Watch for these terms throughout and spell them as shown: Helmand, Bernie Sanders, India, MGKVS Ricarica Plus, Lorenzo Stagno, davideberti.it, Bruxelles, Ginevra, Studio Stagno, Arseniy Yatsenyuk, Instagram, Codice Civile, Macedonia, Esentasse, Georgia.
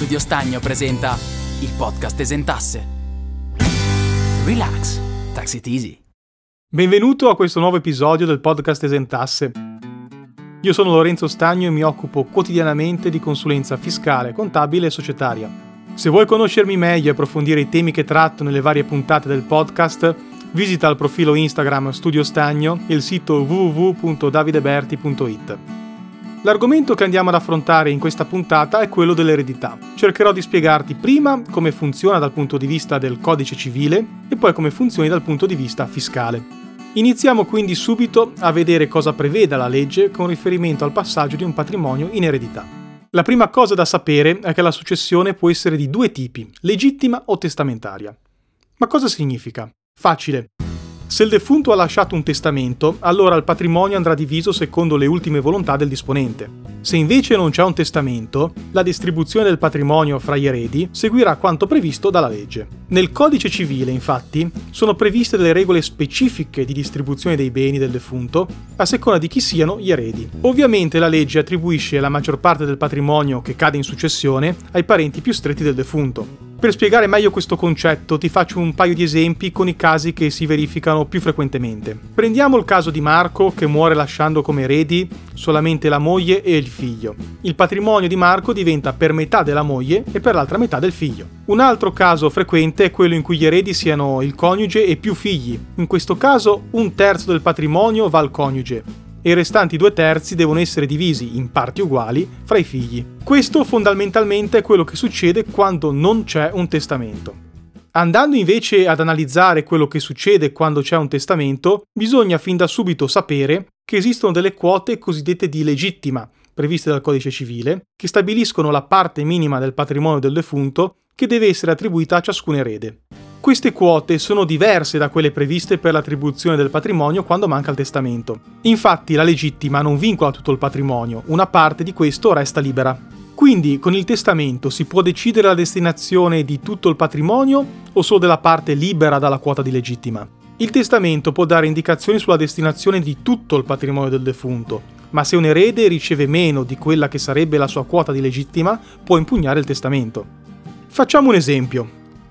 Studio Stagno presenta il podcast Esentasse. Relax, tax it easy. Benvenuto a questo nuovo episodio del podcast Esentasse. Io sono Lorenzo Stagno e mi occupo quotidianamente di consulenza fiscale, contabile e societaria. Se vuoi conoscermi meglio e approfondire i temi che tratto nelle varie puntate del podcast, visita il profilo Instagram Studio Stagno e il sito www.davideberti.it. L'argomento che andiamo ad affrontare in questa puntata è quello dell'eredità. Cercherò di spiegarti prima come funziona dal punto di vista del codice civile e poi come funzioni dal punto di vista fiscale. Iniziamo quindi subito a vedere cosa prevede la legge con riferimento al passaggio di un patrimonio in eredità. La prima cosa da sapere è che la successione può essere di due tipi, legittima o testamentaria. Ma cosa significa? Facile. Se il defunto ha lasciato un testamento, allora il patrimonio andrà diviso secondo le ultime volontà del disponente. Se invece non c'è un testamento, la distribuzione del patrimonio fra gli eredi seguirà quanto previsto dalla legge. Nel codice civile, infatti, sono previste delle regole specifiche di distribuzione dei beni del defunto a seconda di chi siano gli eredi. Ovviamente la legge attribuisce la maggior parte del patrimonio che cade in successione ai parenti più stretti del defunto. Per spiegare meglio questo concetto ti faccio un paio di esempi con i casi che si verificano più frequentemente. Prendiamo il caso di Marco che muore lasciando come eredi solamente la moglie e il figlio. Il patrimonio di Marco diventa per metà della moglie e per l'altra metà del figlio. Un altro caso frequente è quello in cui gli eredi siano il coniuge e più figli. In questo caso 1/3 del patrimonio va al coniuge e i restanti 2/3 devono essere divisi in parti uguali fra i figli. Questo fondamentalmente è quello che succede quando non c'è un testamento. Andando invece ad analizzare quello che succede quando c'è un testamento, bisogna fin da subito sapere che esistono delle quote cosiddette di legittima, previste dal Codice Civile, che stabiliscono la parte minima del patrimonio del defunto che deve essere attribuita a ciascun erede. Queste quote sono diverse da quelle previste per l'attribuzione del patrimonio quando manca il testamento. Infatti la legittima non vincola tutto il patrimonio, una parte di questo resta libera. Quindi con il testamento si può decidere la destinazione di tutto il patrimonio o solo della parte libera dalla quota di legittima. Il testamento può dare indicazioni sulla destinazione di tutto il patrimonio del defunto, ma se un erede riceve meno di quella che sarebbe la sua quota di legittima, può impugnare il testamento. Facciamo un esempio.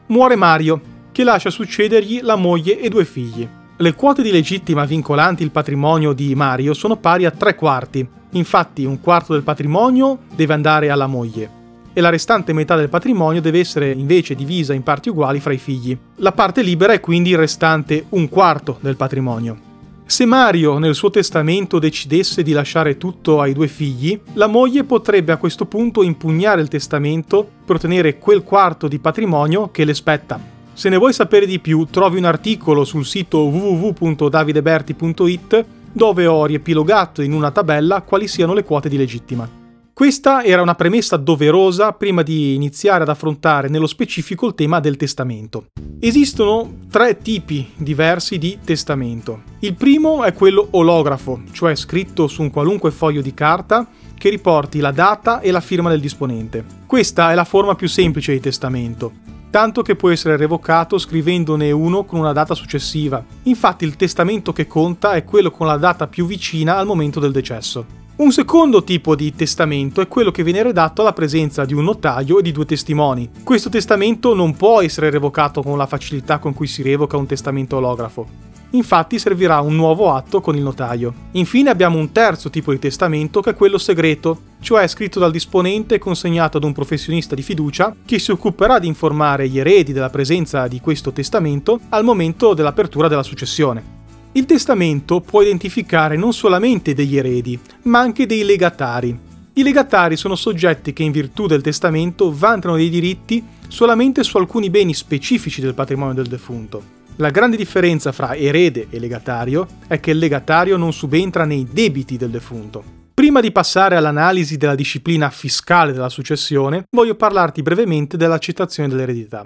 Muore Mario, che lascia succedergli la moglie e 2 figli. Le quote di legittima vincolanti il patrimonio di Mario sono pari a 3/4, infatti 1/4 del patrimonio deve andare alla moglie e la restante metà del patrimonio deve essere invece divisa in parti uguali fra i figli. La parte libera è quindi il restante 1/4 del patrimonio. Se Mario nel suo testamento decidesse di lasciare tutto ai 2 figli, la moglie potrebbe a questo punto impugnare il testamento per ottenere quel quarto di patrimonio che le spetta. Se ne vuoi sapere di più, trovi un articolo sul sito www.davideberti.it dove ho riepilogato in una tabella quali siano le quote di legittima. Questa era una premessa doverosa prima di iniziare ad affrontare nello specifico il tema del testamento. Esistono 3 tipi diversi di testamento. Il primo è quello olografo, cioè scritto su un qualunque foglio di carta che riporti la data e la firma del disponente. Questa è la forma più semplice di testamento, tanto che può essere revocato scrivendone uno con una data successiva. Infatti il testamento che conta è quello con la data più vicina al momento del decesso. Un secondo tipo di testamento è quello che viene redatto alla presenza di un notaio e di 2 testimoni. Questo testamento non può essere revocato con la facilità con cui si revoca un testamento olografo. Infatti servirà un nuovo atto con il notaio. Infine abbiamo un 3° tipo di testamento che è quello segreto, cioè scritto dal disponente e consegnato ad un professionista di fiducia che si occuperà di informare gli eredi della presenza di questo testamento al momento dell'apertura della successione. Il testamento può identificare non solamente degli eredi, ma anche dei legatari. I legatari sono soggetti che in virtù del testamento vantano dei diritti solamente su alcuni beni specifici del patrimonio del defunto. La grande differenza fra erede e legatario è che il legatario non subentra nei debiti del defunto. Prima di passare all'analisi della disciplina fiscale della successione, voglio parlarti brevemente dell'accettazione dell'eredità.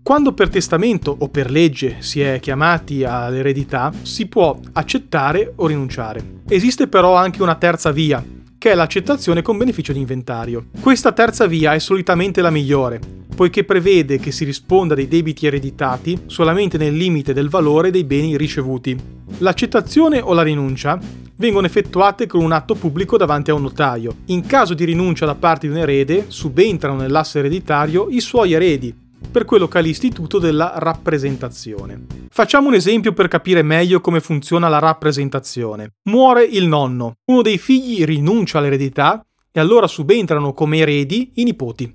Quando per testamento o per legge si è chiamati all'eredità, si può accettare o rinunciare. Esiste però anche una 3ª via, che è l'accettazione con beneficio di inventario. Questa 3ª via è solitamente la migliore, poiché prevede che si risponda dei debiti ereditati solamente nel limite del valore dei beni ricevuti. L'accettazione o la rinuncia vengono effettuate con un atto pubblico davanti a un notaio. In caso di rinuncia da parte di un erede, subentrano nell'asse ereditario i suoi eredi, per quello che ha l'istituto della rappresentazione. Facciamo un esempio per capire meglio come funziona la rappresentazione. Muore il nonno, uno dei figli rinuncia all'eredità e allora subentrano come eredi i nipoti.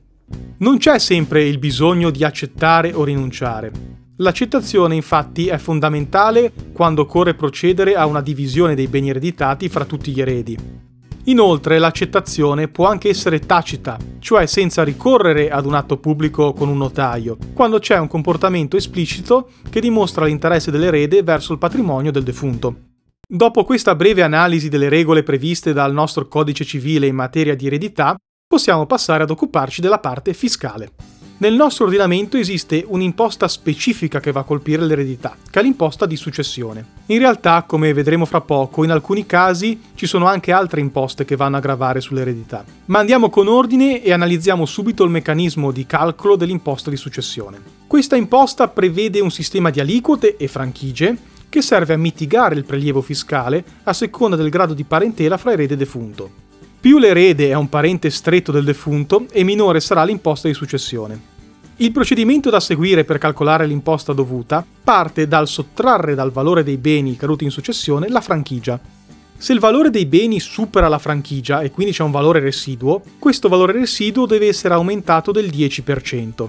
Non c'è sempre il bisogno di accettare o rinunciare. L'accettazione infatti è fondamentale quando occorre procedere a una divisione dei beni ereditati fra tutti gli eredi. Inoltre l'accettazione può anche essere tacita, cioè senza ricorrere ad un atto pubblico con un notaio, quando c'è un comportamento esplicito che dimostra l'interesse dell'erede verso il patrimonio del defunto. Dopo questa breve analisi delle regole previste dal nostro Codice Civile in materia di eredità, possiamo passare ad occuparci della parte fiscale. Nel nostro ordinamento esiste un'imposta specifica che va a colpire l'eredità, che è l'imposta di successione. In realtà, come vedremo fra poco, in alcuni casi ci sono anche altre imposte che vanno a gravare sull'eredità. Ma andiamo con ordine e analizziamo subito il meccanismo di calcolo dell'imposta di successione. Questa imposta prevede un sistema di aliquote e franchigie che serve a mitigare il prelievo fiscale a seconda del grado di parentela fra erede e defunto. Più l'erede è un parente stretto del defunto e minore sarà l'imposta di successione. Il procedimento da seguire per calcolare l'imposta dovuta parte dal sottrarre dal valore dei beni caduti in successione la franchigia. Se il valore dei beni supera la franchigia e quindi c'è un valore residuo, questo valore residuo deve essere aumentato del 10%.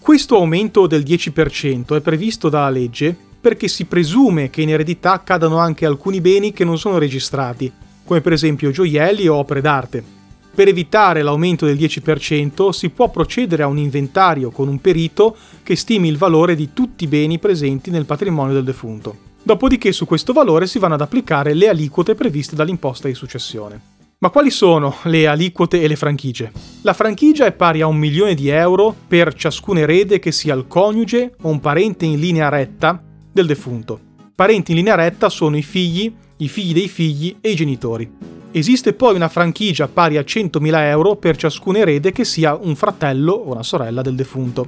Questo aumento del 10% è previsto dalla legge perché si presume che in eredità cadano anche alcuni beni che non sono registrati, come per esempio gioielli o opere d'arte. Per evitare l'aumento del 10% si può procedere a un inventario con un perito che stimi il valore di tutti i beni presenti nel patrimonio del defunto. Dopodiché su questo valore si vanno ad applicare le aliquote previste dall'imposta di successione. Ma quali sono le aliquote e le franchigie? La franchigia è pari a €1.000.000 per ciascun erede che sia il coniuge o un parente in linea retta del defunto. Parenti in linea retta sono i figli dei figli e i genitori. Esiste poi una franchigia pari a €100.000 per ciascun erede che sia un fratello o una sorella del defunto.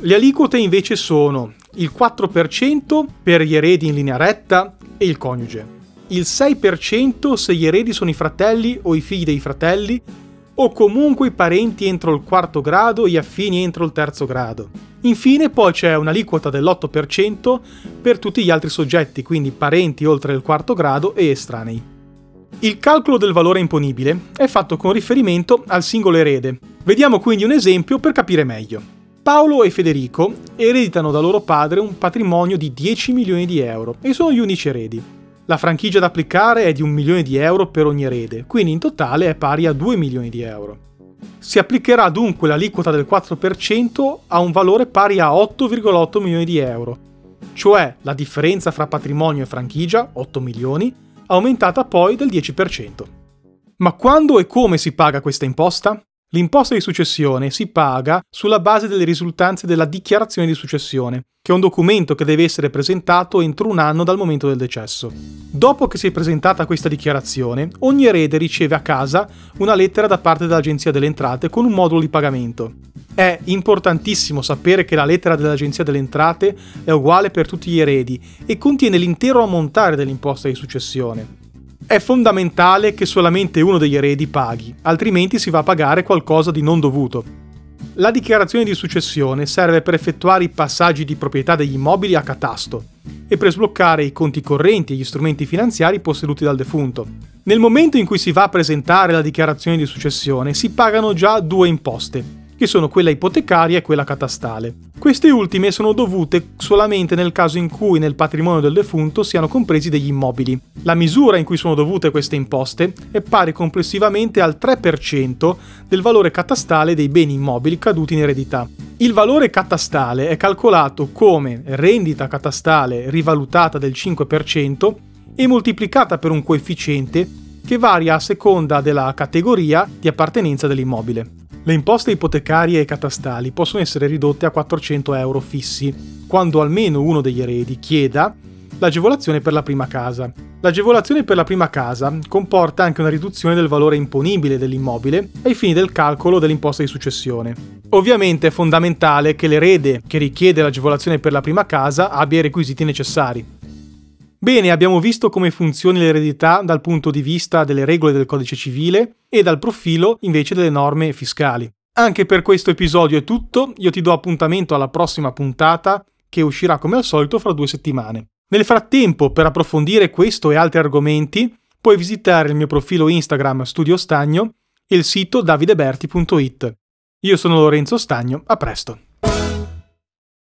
Le aliquote invece sono il 4% per gli eredi in linea retta e il coniuge, il 6% se gli eredi sono i fratelli o i figli dei fratelli o comunque i parenti entro il quarto grado e gli affini entro il terzo grado. Infine poi c'è un'aliquota dell'8% per tutti gli altri soggetti, quindi parenti oltre il quarto grado e estranei. Il calcolo del valore imponibile è fatto con riferimento al singolo erede. Vediamo quindi un esempio per capire meglio. Paolo e Federico ereditano da loro padre un patrimonio di €10 milioni e sono gli unici eredi. La franchigia da applicare è di €1.000.000 per ogni erede, quindi in totale è pari a €2 milioni. Si applicherà dunque l'aliquota del 4% a un valore pari a €8,8 milioni, cioè la differenza fra patrimonio e franchigia, 8 milioni, aumentata poi del 10%. Ma quando e come si paga questa imposta? L'imposta di successione si paga sulla base delle risultanze della dichiarazione di successione, che è un documento che deve essere presentato entro un anno dal momento del decesso. Dopo che si è presentata questa dichiarazione, ogni erede riceve a casa una lettera da parte dell'Agenzia delle Entrate con un modulo di pagamento. È importantissimo sapere che la lettera dell'Agenzia delle Entrate è uguale per tutti gli eredi e contiene l'intero ammontare dell'imposta di successione. È fondamentale che solamente uno degli eredi paghi, altrimenti si va a pagare qualcosa di non dovuto. La dichiarazione di successione serve per effettuare i passaggi di proprietà degli immobili a catasto e per sbloccare i conti correnti e gli strumenti finanziari posseduti dal defunto. Nel momento in cui si va a presentare la dichiarazione di successione si pagano già due imposte, che sono quella ipotecaria e quella catastale. Queste ultime sono dovute solamente nel caso in cui nel patrimonio del defunto siano compresi degli immobili. La misura in cui sono dovute queste imposte è pari complessivamente al 3% del valore catastale dei beni immobili caduti in eredità. Il valore catastale è calcolato come rendita catastale rivalutata del 5% e moltiplicata per un coefficiente che varia a seconda della categoria di appartenenza dell'immobile. Le imposte ipotecarie e catastali possono essere ridotte a €400 fissi, quando almeno uno degli eredi chieda l'agevolazione per la prima casa. L'agevolazione per la prima casa comporta anche una riduzione del valore imponibile dell'immobile ai fini del calcolo dell'imposta di successione. Ovviamente è fondamentale che l'erede che richiede l'agevolazione per la prima casa abbia i requisiti necessari. Bene, abbiamo visto come funzioni l'eredità dal punto di vista delle regole del codice civile e dal profilo invece delle norme fiscali. Anche per questo episodio è tutto, io ti do appuntamento alla prossima puntata che uscirà come al solito fra 2 settimane. Nel frattempo, per approfondire questo e altri argomenti, puoi visitare il mio profilo Instagram Studio Stagno e il sito davideberti.it. Io sono Lorenzo Stagno, a presto!